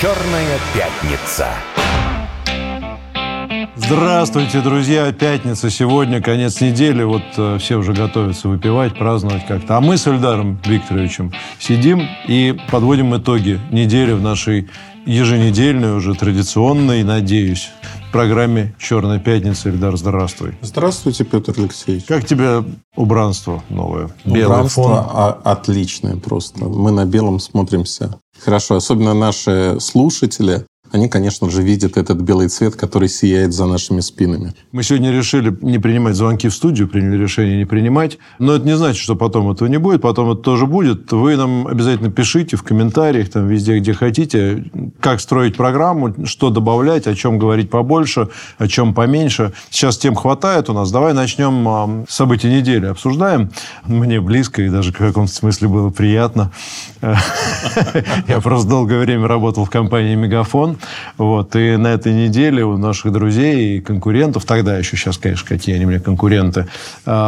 «Черная пятница». Здравствуйте, друзья! Пятница сегодня, конец недели. Вот все уже готовятся выпивать, праздновать как-то. А мы с Эльдаром Викторовичем сидим и подводим итоги недели в нашей еженедельной, уже традиционной, надеюсь, программе «Черная пятница». Эльдар, здравствуй. Здравствуйте, Петр Алексеевич. Как тебе убранство новое? Убранство отличное просто. Мы на белом смотримся хорошо. Особенно наши слушатели. Они, конечно же, видят этот белый цвет, который сияет за нашими спинами. Мы сегодня решили не принимать звонки в студию, приняли решение не принимать. Но это не значит, что потом этого не будет, потом это тоже будет. Вы нам обязательно пишите в комментариях, там везде, где хотите, как строить программу, что добавлять, о чем говорить побольше, о чем поменьше. Сейчас тем хватает у нас. Давай начнем с событий недели. Обсуждаем. Мне близко и даже в каком-то смысле было приятно. Я просто долгое время работал в компании «Мегафон». Вот. И на этой неделе у наших друзей и конкурентов, тогда еще, сейчас, конечно, какие они мне конкуренты,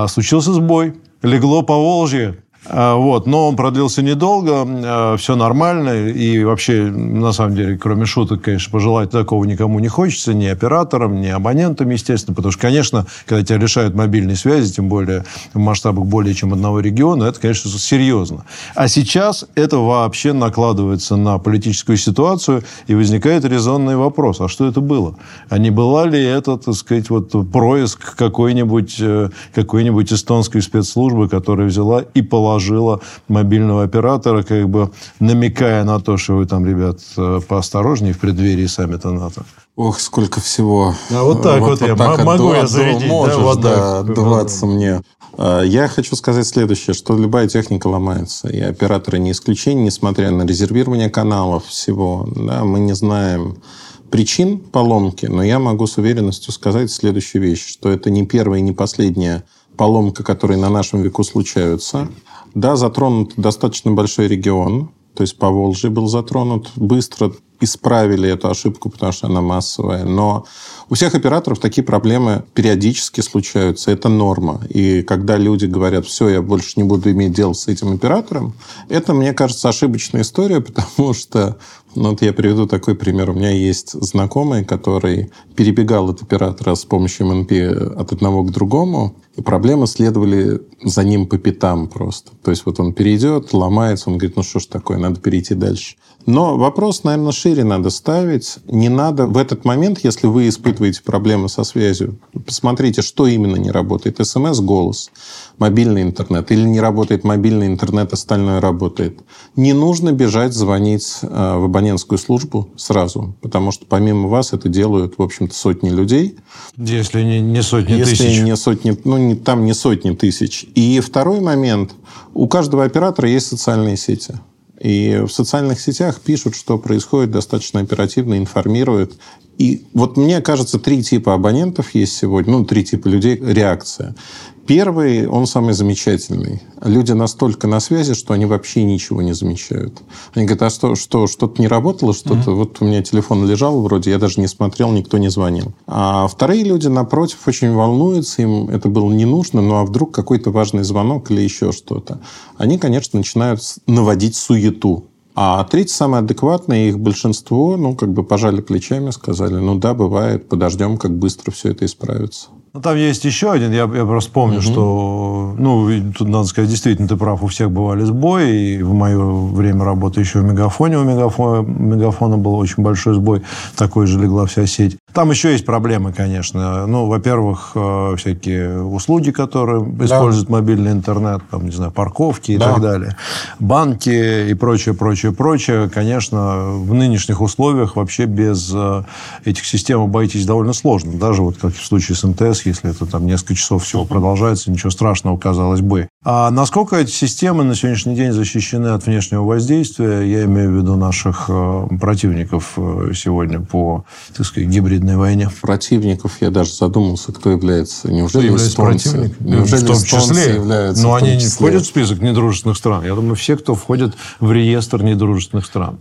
случился сбой. Легло Поволжье. Вот. Но он продлился недолго, все нормально. И вообще, на самом деле, кроме шуток, конечно, пожелать такого никому не хочется, ни операторам, ни абонентам, естественно. Потому что, конечно, когда тебя лишают мобильной связи, тем более в масштабах более чем одного региона, это, конечно, серьезно. А сейчас это вообще накладывается на политическую ситуацию, и возникает резонный вопрос. А что это было? А не была ли это, так сказать, вот происк какой-нибудь эстонской спецслужбы, которая взяла и положила мобильного оператора, как бы намекая на то, что вы там, ребят, поосторожнее в преддверии саммита НАТО. Ох, сколько всего. А вот так вот, я могу зарядить. Можешь, да, вот так. Отдуваться мне. Я хочу сказать следующее, что любая техника ломается, и операторы не исключение, несмотря на резервирование каналов всего. Да, мы не знаем причин поломки, но я могу с уверенностью сказать следующую вещь, что это не первая и не последняя поломка, которые на нашем веку случаются. Да, затронут достаточно большой регион, то есть Поволжье был затронут. Быстро исправили эту ошибку, потому что она массовая. Но у всех операторов такие проблемы периодически случаются. Это норма. И когда люди говорят, все, я больше не буду иметь дело с этим оператором, это, мне кажется, ошибочная история, потому что... Вот я приведу такой пример. У меня есть знакомый, который перебегал от оператора с помощью МНП от одного к другому, и проблемы следовали за ним по пятам просто. То есть вот он перейдет, ломается, он говорит, ну что ж такое, надо перейти дальше. Но вопрос, наверное, шире надо ставить. Не надо в этот момент, если вы испытываете проблемы со связью, посмотрите, что именно не работает. СМС, голос, мобильный интернет. Или не работает мобильный интернет, остальное работает. Не нужно бежать, звонить в абонентскую службу сразу, потому что помимо вас это делают, в общем-то, сотни людей. Если не сотни тысяч. Если не сотни, там не сотни тысяч. И второй момент. У каждого оператора есть социальные сети. И в социальных сетях пишут, что происходит, достаточно оперативно информируют. И вот мне кажется, три типа абонентов есть сегодня, три типа людей, реакция. Первый, он самый замечательный. Люди настолько на связи, что они вообще ничего не замечают. Они говорят, а что что-то не работало, что-то... Mm-hmm. Вот у меня телефон лежал вроде, я даже не смотрел, никто не звонил. А вторые люди, напротив, очень волнуются, им это было не нужно, ну а вдруг какой-то важный звонок или еще что-то. Они, конечно, начинают наводить суету. А третьи, самые адекватные, их большинство, пожали плечами, сказали, да, бывает, подождем, как быстро все это исправится. Там есть еще один, я просто помню, что, тут надо сказать, действительно, ты прав, у всех бывали сбои, и в мое время работы еще в Мегафоне, у Мегафона был очень большой сбой, такой же легла вся сеть. Там еще есть проблемы, конечно. Во-первых, всякие услуги, которые используют мобильный интернет, там, не знаю, парковки и так далее, банки и прочее. Конечно, в нынешних условиях вообще без этих систем обойтись довольно сложно. Даже вот как в случае с МТС, если это там несколько часов всего продолжается, ничего страшного, казалось бы. А насколько эти системы на сегодняшний день защищены от внешнего воздействия, я имею в виду наших противников сегодня по, так сказать, гибридной войне? Противников, я даже задумался, кто является. Неужели эстонцы? Неужели эстонцы являются? Но они не входят в список недружественных стран. Я думаю, все, кто входит в реестр недружественных стран.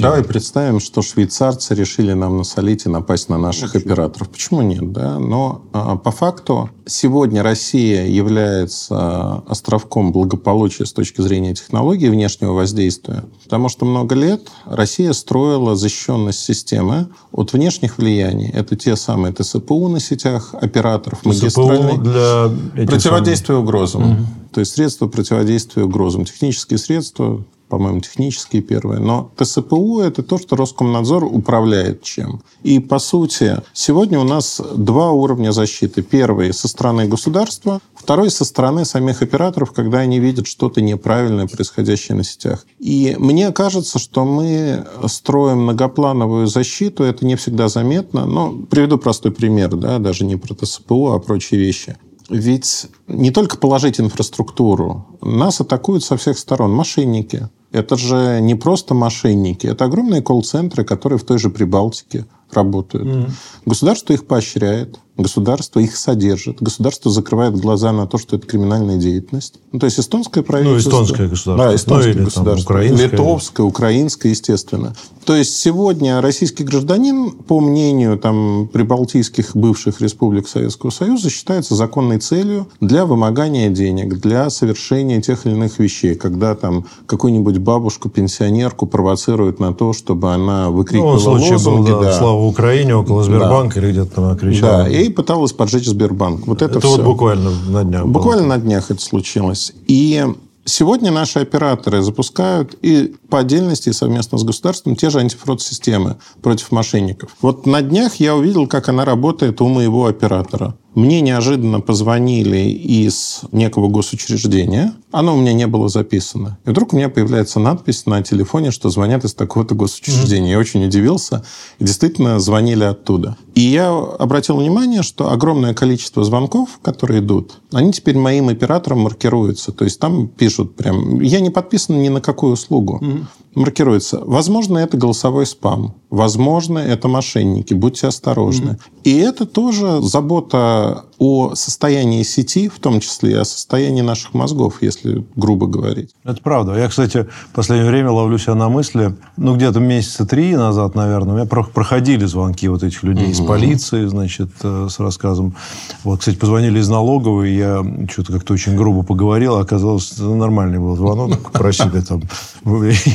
Давай представим, что швейцарцы решили нам насолить и напасть на наших операторов. Почему нет, да? Но по факту сегодня Россия является островком благополучия с точки зрения технологий внешнего воздействия, потому что много лет Россия строила защищенность системы от внешних влияний. Это те самые ТСПУ на сетях операторов, магистральные. Для противодействия угрозам. Угу. То есть средства противодействия угрозам. Технические средства, по-моему, технические первые. Но ТСПУ – это то, что Роскомнадзор управляет чем. И, по сути, сегодня у нас два уровня защиты. Первый – со стороны государства, второй – со стороны самих операторов, когда они видят что-то неправильное, происходящее на сетях. И мне кажется, что мы строим многоплановую защиту, это не всегда заметно. Но приведу простой пример, да, даже не про ТСПУ, а прочие вещи. Ведь не только положить инфраструктуру, нас атакуют со всех сторон мошенники. Это же не просто мошенники, это огромные колл-центры, которые в той же Прибалтике работают. Mm. Государство их поощряет, государство их содержит, государство закрывает глаза на то, что это криминальная деятельность. Ну, то есть эстонское правительство... Ну, эстонское государство. Да, эстонское государство. Литовское, украинское, естественно. То есть сегодня российский гражданин, по мнению там, прибалтийских бывших республик Советского Союза, считается законной целью для вымогания денег, для совершения тех или иных вещей, когда там какую-нибудь бабушку-пенсионерку провоцирует на то, чтобы она выкрикивала лозунги. Да, слава в Украине, около Сбербанка, да, или где-то там кричала. Да, и пыталась поджечь Сбербанк. Вот это все. Вот буквально на днях. Буквально было. На днях это случилось. И сегодня наши операторы запускают и по отдельности, и совместно с государством те же антифрод-системы против мошенников. Вот на днях я увидел, как она работает у моего оператора. Мне неожиданно позвонили из некого госучреждения. Оно у меня не было записано. И вдруг у меня появляется надпись на телефоне, что звонят из такого-то госучреждения. Mm-hmm. Я очень удивился. Действительно, звонили оттуда. И я обратил внимание, что огромное количество звонков, которые идут, они теперь моим оператором маркируются. То есть там пишут прям... Я не подписан ни на какую услугу. Mm-hmm. Маркируется. Возможно, это голосовой спам. Возможно, это мошенники. Будьте осторожны. Mm-hmm. И это тоже забота о состоянии сети, в том числе и о состоянии наших мозгов, если грубо говорить. Это правда. Я, кстати, в последнее время ловлю себя на мысли, ну, где-то месяца 3 назад, наверное, у меня проходили звонки вот этих людей из полиции, значит, с рассказом. Вот, кстати, позвонили из налоговой, я что-то как-то очень грубо поговорил, а оказалось, нормальный был звонок, просили там,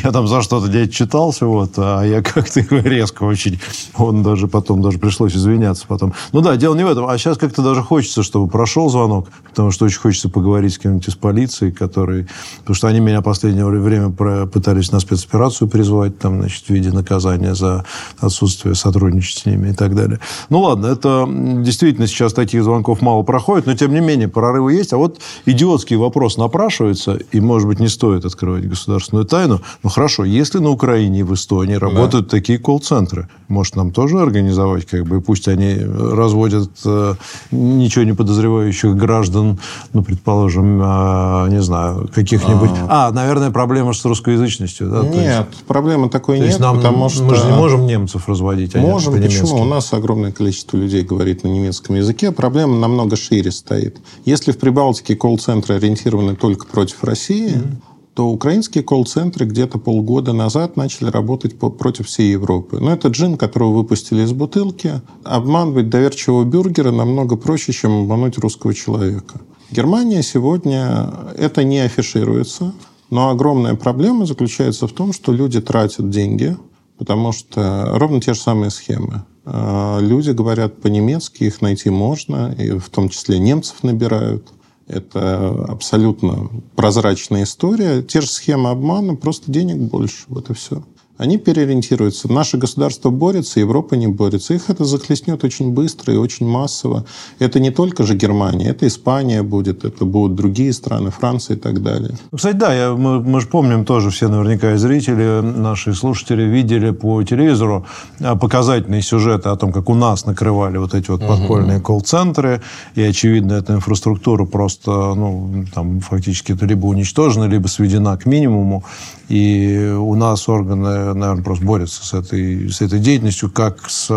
я там за что-то не отчитался, вот, а я как-то резко очень, он даже потом, даже пришлось извиняться потом. Ну да, дело не в этом, а сейчас как-то даже хочется, чтобы прошел звонок, потому что очень хочется поговорить с кем-нибудь из полиции, которые... Потому что они меня в последнее время пытались на спецоперацию призвать, там, значит, в виде наказания за отсутствие сотрудничества с ними и так далее. Ну, ладно, это действительно сейчас таких звонков мало проходит, но, тем не менее, прорывы есть. А вот идиотский вопрос напрашивается, и, может быть, не стоит открывать государственную тайну. Ну, хорошо, если на Украине и в Эстонии работают такие колл-центры, может, нам тоже организовать, как бы, и пусть они разводят... ничего не подозревающих граждан, ну, предположим, не знаю, каких-нибудь... Наверное, проблема с русскоязычностью, да? Нет, проблемы такой нет, потому что... Мы же не можем немцев разводить, а можем, почему? У нас огромное количество людей говорит на немецком языке, проблема намного шире стоит. Если в Прибалтике колл-центры ориентированы только против России... Mm-hmm. то украинские колл-центры где-то полгода назад начали работать против всей Европы. Но это джин, которого выпустили из бутылки. Обманывать доверчивого бюргера намного проще, чем обмануть русского человека. Германия сегодня это не афишируется, но огромная проблема заключается в том, что люди тратят деньги, потому что ровно те же самые схемы. Люди говорят по-немецки, их найти можно, и в том числе немцев набирают. Это абсолютно прозрачная история. Те же схемы обмана, просто денег больше. Вот и все. Они переориентируются. Наше государство борется, Европа не борется. Их это захлестнет очень быстро и очень массово. Это не только же Германия, это Испания будет, это будут другие страны, Франция и так далее. Кстати, да, мы же помним тоже, все наверняка и зрители, наши слушатели видели по телевизору показательные сюжеты о том, как у нас накрывали вот эти вот подпольные колл-центры. И, очевидно, эта инфраструктура просто, ну, там фактически это либо уничтожена, либо сведена к минимуму. И у нас органы, наверное, просто борются с этой деятельностью, как с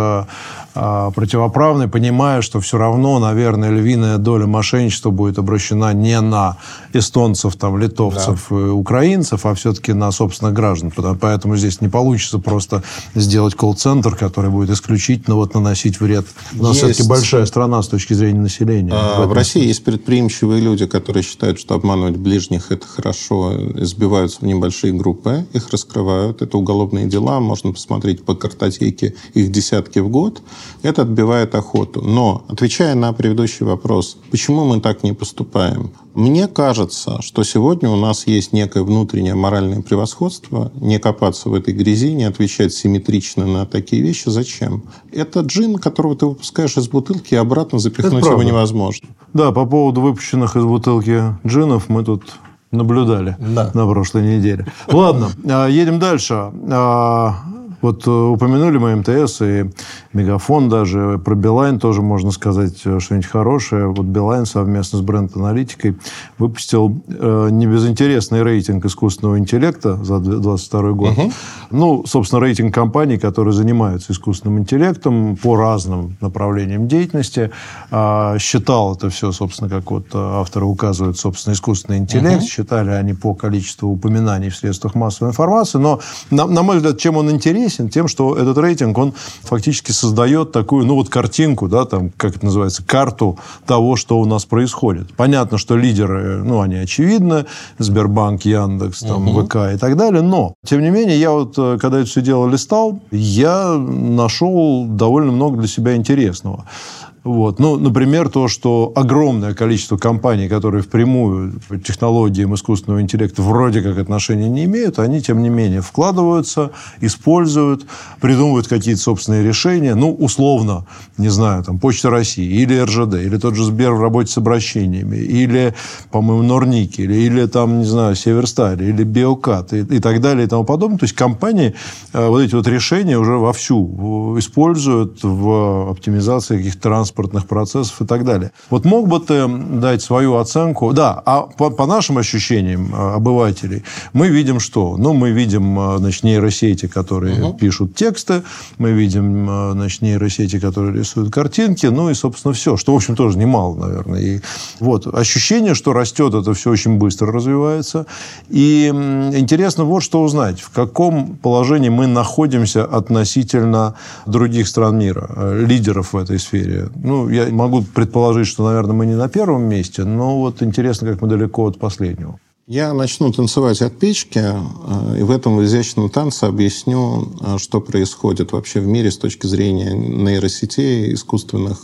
противоправной, понимая, что все равно, наверное, львиная доля мошенничества будет обращена не на эстонцев, там, литовцев, да, и украинцев, а все-таки на собственных граждан. Поэтому здесь не получится просто сделать колл-центр, который будет исключительно вот наносить вред. У нас все-таки большая страна с точки зрения населения. В России есть предприимчивые люди, которые считают, что обманывать ближних – это хорошо, избиваются в небольшие группы, их раскрывают. Это уголовные дела, можно посмотреть по картотеке, их десятки в год. Это отбивает охоту. Но, отвечая на предыдущий вопрос, почему мы так не поступаем? Мне кажется, что сегодня у нас есть некое внутреннее моральное превосходство. Не копаться в этой грязи, не отвечать симметрично на такие вещи. Зачем? Это джин, которого ты выпускаешь из бутылки, и обратно запихнуть его невозможно. Да, по поводу выпущенных из бутылки джинов мы тут наблюдали, да, на прошлой неделе. Ладно, едем дальше. Вот упомянули мы МТС и Мегафон даже. Про Билайн тоже можно сказать что-нибудь хорошее. Вот Билайн совместно с бренд-аналитикой выпустил небезынтересный рейтинг искусственного интеллекта за 2022 год. Угу. Ну, собственно, рейтинг компаний, которые занимаются искусственным интеллектом по разным направлениям деятельности. Считал это все, собственно, как вот авторы указывают, собственно, искусственный интеллект. Угу. Считали они по количеству упоминаний в средствах массовой информации. Но, на мой взгляд, чем он интересен? Тем, что этот рейтинг, он фактически создает такую, ну, вот картинку, да, там, как это называется, карту того, что у нас происходит. Понятно, что лидеры, ну, они очевидны, Сбербанк, Яндекс, там, ВК и так далее, но, тем не менее, я вот, когда это все дело листал, я нашел довольно много для себя интересного. Вот. Ну, например, то, что огромное количество компаний, которые впрямую к технологиям искусственного интеллекта вроде как отношения не имеют, они, тем не менее, вкладываются, используют, придумывают какие-то собственные решения. Ну, условно, не знаю, там, Почта России или РЖД, или тот же Сбер в работе с обращениями, или, по-моему, Норникель, или там, не знаю, Северсталь, или Биокад и так далее и тому подобное. То есть компании вот эти вот решения уже вовсю используют в оптимизации каких-то транспортных процессов и так далее. Вот мог бы ты дать свою оценку? Да, а по нашим ощущениям обывателей мы видим что? Ну, мы видим, значит, нейросети, которые пишут тексты, мы видим, значит, нейросети, которые рисуют картинки, ну и, собственно, все, что, в общем, тоже немало, наверное. И вот ощущение, что растет, это все очень быстро развивается. И интересно вот что узнать, в каком положении мы находимся относительно других стран мира, лидеров в этой сфере. Ну, я могу предположить, что, наверное, мы не на первом месте, но вот интересно, как мы далеко от последнего. Я начну танцевать от печки, и в этом изящном танце объясню, что происходит вообще в мире с точки зрения нейросетей, искусственного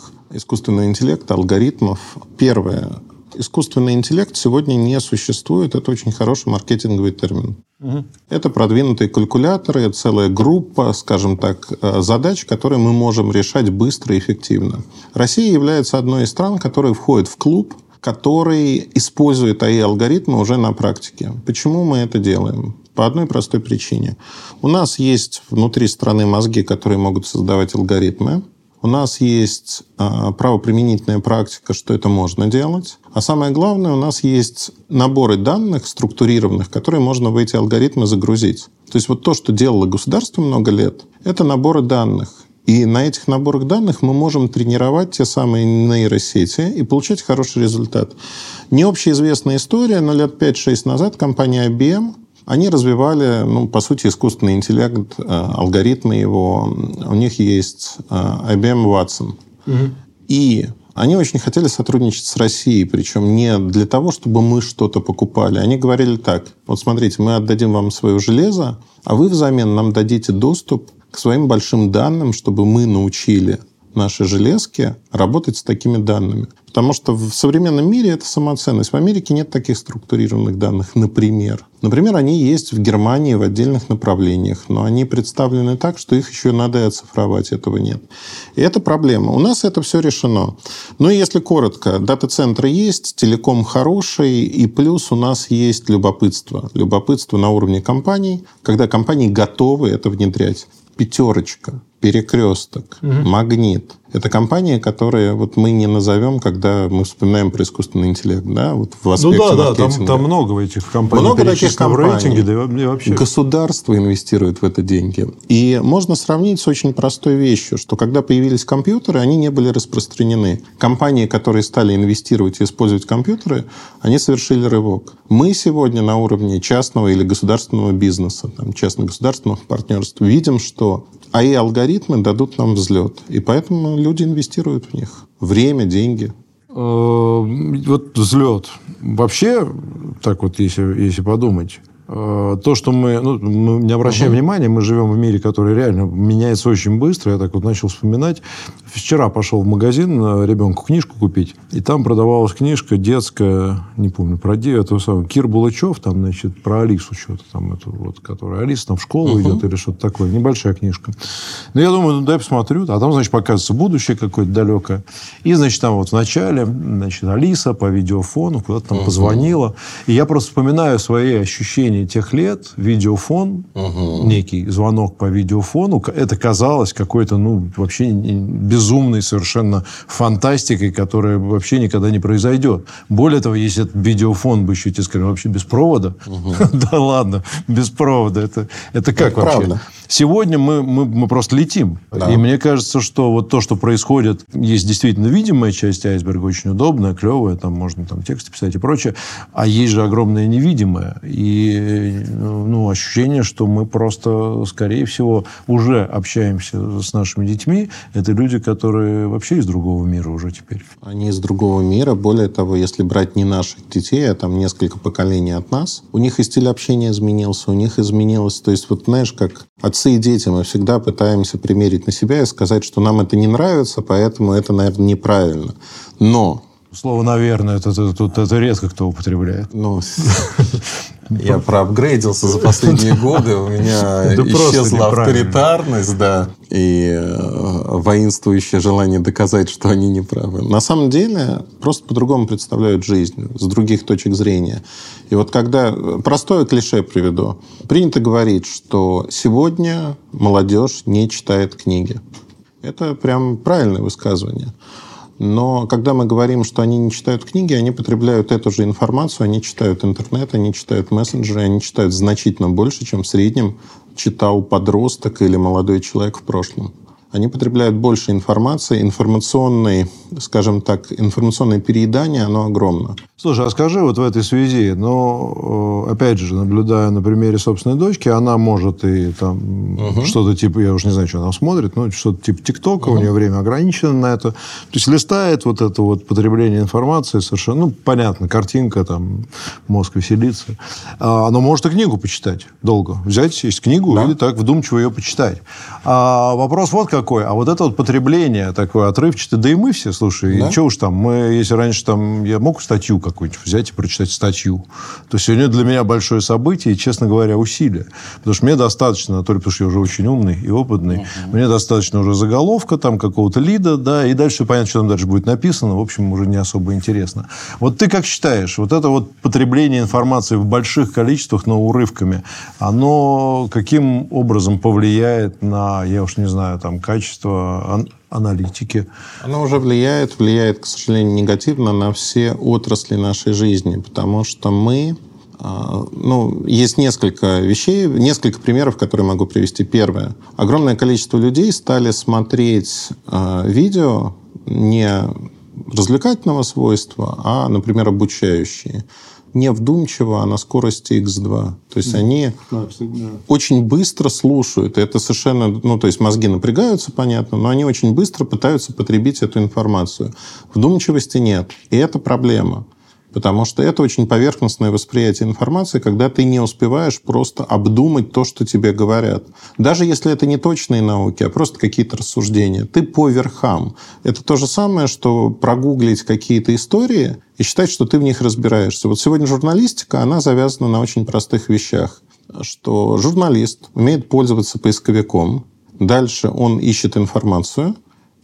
интеллекта, алгоритмов. Первое. Искусственный интеллект сегодня не существует. Это очень хороший маркетинговый термин. Угу. Это продвинутые калькуляторы, целая группа, скажем так, задач, которые мы можем решать быстро и эффективно. Россия является одной из стран, которая входит в клуб, который использует АИ-алгоритмы уже на практике. Почему мы это делаем? По одной простой причине. У нас есть внутри страны мозги, которые могут создавать алгоритмы. У нас есть правоприменительная практика, что это можно делать. А самое главное, у нас есть наборы данных структурированных, которые можно в эти алгоритмы загрузить. То есть вот то, что делало государство много лет, это наборы данных. И на этих наборах данных мы можем тренировать те самые нейросети и получать хороший результат. Не общеизвестная история, но лет 5-6 назад компания IBM, они развивали, ну, по сути, искусственный интеллект, алгоритмы его. У них есть IBM Watson. Угу. И они очень хотели сотрудничать с Россией, причем не для того, чтобы мы что-то покупали. Они говорили так: вот смотрите, мы отдадим вам свое железо, а вы взамен нам дадите доступ к своим большим данным, чтобы мы научили наши железки работать с такими данными. Потому что в современном мире это самоценность. В Америке нет таких структурированных данных, например. Например, они есть в Германии в отдельных направлениях, но они представлены так, что их еще надо и оцифровать, этого нет. И это проблема. У нас это все решено. Ну и если коротко, дата-центры есть, телеком хороший, и плюс у нас есть любопытство. Любопытство на уровне компаний, когда компании готовы это внедрять. Пятерочка. Перекресток, Магнит. Это компании, которые вот мы не назовем, когда мы вспоминаем про искусственный интеллект, да, вот в аспекте маркетинга. Там много этих компаний. Много таких компаний. Рейтинге, да и вообще. Государство инвестирует в это деньги. И можно сравнить с очень простой вещью, что когда появились компьютеры, они не были распространены. Компании, которые стали инвестировать и использовать компьютеры, они совершили рывок. Мы сегодня на уровне частного или государственного бизнеса, там, частно-государственных партнерств, видим, что АИ-алгоритмы дадут нам взлет. И поэтому люди инвестируют в них. Время, деньги. Вот взлет. Вообще, так вот, если подумать, то, что мы не обращаем внимания, мы живем в мире, который реально меняется очень быстро. Я так вот начал вспоминать. Вчера пошел в магазин ребенку книжку купить, и там продавалась книжка детская, не помню, про этого самого Кир Булычев, там, значит, про Алису что-то там, эту вот, которая Алиса там в школу идет или что-то такое. Небольшая книжка. Но я думаю, дай посмотрю. А там, значит, показывается будущее какое-то далекое. И, значит, там вот в начале, значит, Алиса по видеофону куда-то там позвонила. И я просто вспоминаю свои ощущения тех лет, видеофон, некий звонок по видеофону, это казалось какой-то, вообще безумной совершенно фантастикой, которая вообще никогда не произойдет. Более того, если этот видеофон бы еще, тебе сказали, вообще без провода, да ладно, без провода, это как вообще? Правда. Сегодня мы просто летим. Да. И мне кажется, что вот то, что происходит, есть действительно видимая часть айсберга, очень удобная, клевая, там можно там тексты писать и прочее, а есть же огромное невидимое. И ощущение, что мы просто, скорее всего, уже общаемся с нашими детьми. Это люди, которые вообще из другого мира уже теперь. Они из другого мира. Более того, если брать не наших детей, а там несколько поколений от нас, у них и стиль общения изменился, у них изменилось. То есть, вот знаешь, как отцы и дети, мы всегда пытаемся примерить на себя и сказать, что нам это не нравится, поэтому это, наверное, неправильно. Но... Слово «наверное» это редко кто употребляет. Я проапгрейдился за последние годы, у меня исчезла авторитарность, да, и воинствующее желание доказать, что они не правы. На самом деле, просто по-другому представляют жизнь, с других точек зрения. И вот когда... Простое клише приведу. Принято говорить, что сегодня молодежь не читает книги. Это прям правильное высказывание. Но когда мы говорим, что они не читают книги, они потребляют эту же информацию, они читают интернет, они читают мессенджеры, они читают значительно больше, чем в среднем читал подросток или молодой человек в прошлом. Они потребляют больше информации, информационное переедание, оно огромно. Слушай, а скажи вот в этой связи, опять же, наблюдая на примере собственной дочки, она может и там что-то типа, я уже не знаю, что она смотрит, но что-то типа ТикТока, у нее время ограничено на это. То есть листает вот это вот потребление информации совершенно, понятно, картинка, там, мозг веселится. Она может и книгу почитать долго. Взять, сесть книгу и так вдумчиво ее почитать. А вопрос вот как. А вот это вот потребление такое отрывчатое. Да и мы все, слушай, да? Что уж там. Мы, если раньше там я мог статью какую-нибудь взять и прочитать статью, то сегодня для меня большое событие и, честно говоря, усилие. Потому что мне достаточно, только потому что я уже очень умный и опытный, мне достаточно уже заголовка там какого-то лида, да, и дальше понятно, что там дальше будет написано. В общем, уже не особо интересно. Вот ты как считаешь, вот это вот потребление информации в больших количествах, но урывками, оно каким образом повлияет на, я уж не знаю, там, качество аналитики? Оно уже влияет, к сожалению, негативно на все отрасли нашей жизни, потому что мы... есть несколько вещей, несколько примеров, которые могу привести. Первое. Огромное количество людей стали смотреть видео не развлекательного свойства, а, например, обучающие. Не вдумчиво, а на скорости X2. То есть они очень быстро слушают. Это совершенно... мозги напрягаются, понятно, но они очень быстро пытаются потребить эту информацию. Вдумчивости нет. И это проблема. Потому что это очень поверхностное восприятие информации, когда ты не успеваешь просто обдумать то, что тебе говорят. Даже если это не точные науки, а просто какие-то рассуждения. Ты по верхам. Это то же самое, что прогуглить какие-то истории и считать, что ты в них разбираешься. Вот сегодня журналистика, она завязана на очень простых вещах. Что журналист умеет пользоваться поисковиком. Дальше он ищет информацию.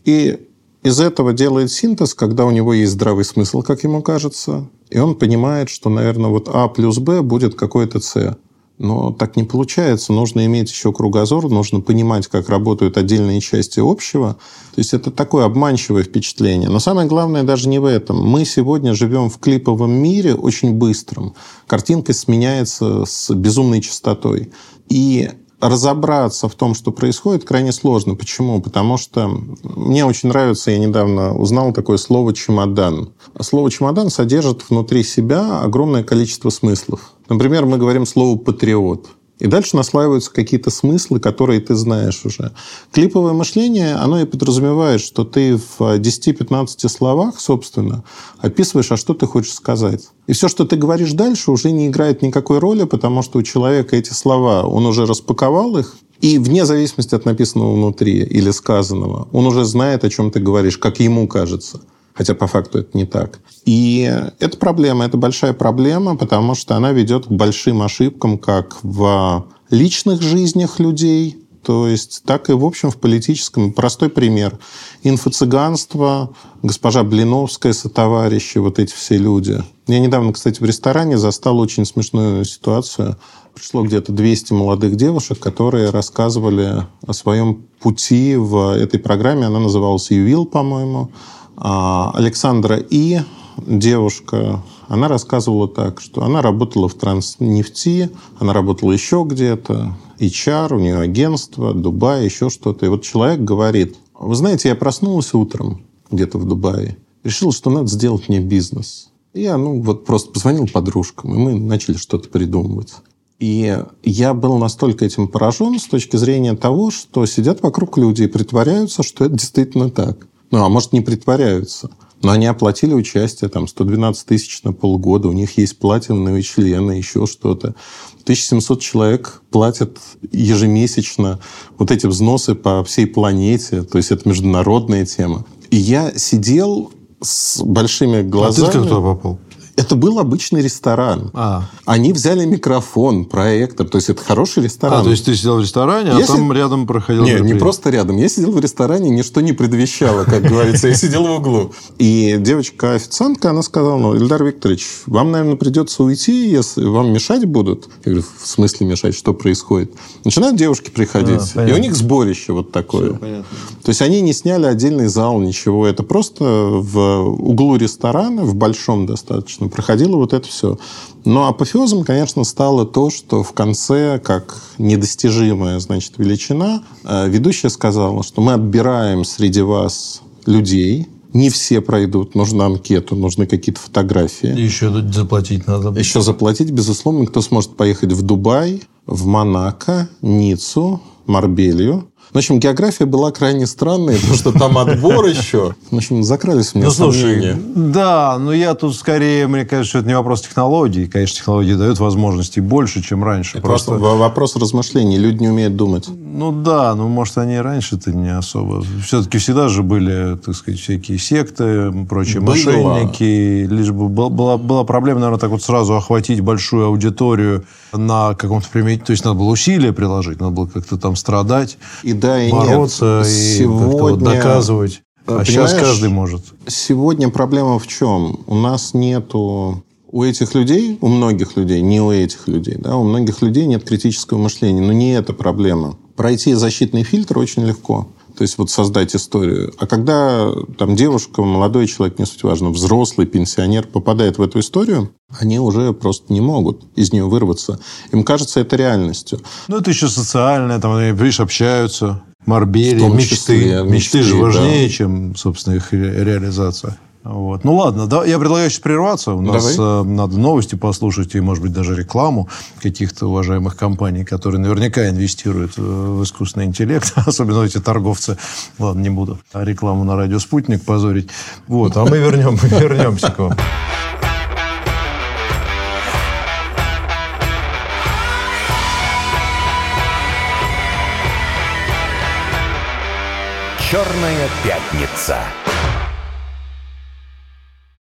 И из этого делает синтез, когда у него есть здравый смысл, как ему кажется. И он понимает, что, наверное, вот А плюс Б будет какое-то С. Но так не получается. Нужно иметь еще кругозор, нужно понимать, как работают отдельные части общего. То есть это такое обманчивое впечатление. Но самое главное даже не в этом. Мы сегодня живем в клиповом мире очень быстром. Картинка сменяется с безумной частотой. И разобраться в том, что происходит, крайне сложно. Почему? Потому что мне очень нравится, я недавно узнал такое слово «чемодан». Слово «чемодан» содержит внутри себя огромное количество смыслов. Например, мы говорим слово «патриот». И дальше наслаиваются какие-то смыслы, которые ты знаешь уже. Клиповое мышление, оно и подразумевает, что ты в 10-15 словах, собственно, описываешь, а что ты хочешь сказать. И все, что ты говоришь дальше, уже не играет никакой роли, потому что у человека эти слова, он уже распаковал их, и вне зависимости от написанного внутри или сказанного, он уже знает, о чем ты говоришь, как ему кажется. Хотя по факту это не так. И это проблема, это большая проблема, потому что она ведет к большим ошибкам как в личных жизнях людей, то есть так и, в общем, в политическом. Простой пример. Инфо-цыганство, госпожа Блиновская, сотоварищи, вот эти все люди. Я недавно, кстати, в ресторане застал очень смешную ситуацию. Пришло где-то 200 молодых девушек, которые рассказывали о своем пути в этой программе. Она называлась «Ювил», по-моему. Александра И, девушка, она рассказывала так, что она работала в Транснефти, она работала еще где-то, HR, у нее агентство, Дубай, еще что-то. И вот человек говорит: вы знаете, я проснулась утром где-то в Дубае, решила, что надо сделать мне бизнес. И я, вот просто позвонил подружкам, и мы начали что-то придумывать. И я был настолько этим поражен с точки зрения того, что сидят вокруг люди и притворяются, что это действительно так. А может, не притворяются. Но они оплатили участие, 112 тысяч на полгода, у них есть платиновые члены, еще что-то. 1700 человек платят ежемесячно вот эти взносы по всей планете. То есть это международная тема. И я сидел с большими глазами. А ты туда попал? Это был обычный ресторан. Они взяли микрофон, проектор. То есть это хороший ресторан. То есть ты сидел в ресторане, а там рядом проходил мероприятие. Нет, не просто рядом. Я сидел в ресторане, ничто не предвещало, как говорится. Я сидел в углу. И девочка-официантка, она сказала: Эльдар Викторович, вам, наверное, придется уйти, если вам мешать будут. Я говорю: в смысле мешать? Что происходит? Начинают девушки приходить. И у них сборище вот такое. То есть они не сняли отдельный зал, ничего. Это просто в углу ресторана, в большом достаточно, проходило вот это все. Но апофеозом, конечно, стало то, что в конце, как недостижимая, величина, ведущая сказала, что мы отбираем среди вас людей, не все пройдут, нужна анкета, нужны какие-то фотографии. И еще заплатить надо. Еще заплатить, безусловно, кто сможет поехать в Дубай, в Монако, Ниццу, Марбелью. В общем, география была крайне странной, потому что там отбор еще. В общем, закрались у меня сомнения. Да, но я тут скорее, мне кажется, это не вопрос технологий. Конечно, технологии дают возможностей больше, чем раньше. Это просто вопрос размышлений. Люди не умеют думать. Может, они и раньше-то не особо. Все-таки всегда же были, всякие секты, прочие мошенники. Лишь бы была проблема, наверное, так вот сразу охватить большую аудиторию на каком-то примете. То есть надо было усилия приложить, надо было как-то там страдать. Бороться и доказывать. А сейчас каждый может. Сегодня проблема в чем? У нас нету... У этих людей, у многих людей, не у этих людей, у многих людей нет критического мышления. Но не это проблема. Пройти защитный фильтр очень легко. То есть создать историю. А когда девушка, молодой человек, не суть важно, взрослый, пенсионер попадает в эту историю, они уже просто не могут из нее вырваться. Им кажется это реальностью. Это еще социальное, они, видишь, общаются. Марбелия, мечты же важнее, чем, собственно, их реализация. Ладно, я предлагаю сейчас прерваться. У нас надо новости послушать и, может быть, даже рекламу каких-то уважаемых компаний, которые наверняка инвестируют в искусственный интеллект, особенно эти торговцы. Ладно, не буду рекламу на радио «Спутник» позорить. А мы вернемся к вам. «Черная пятница».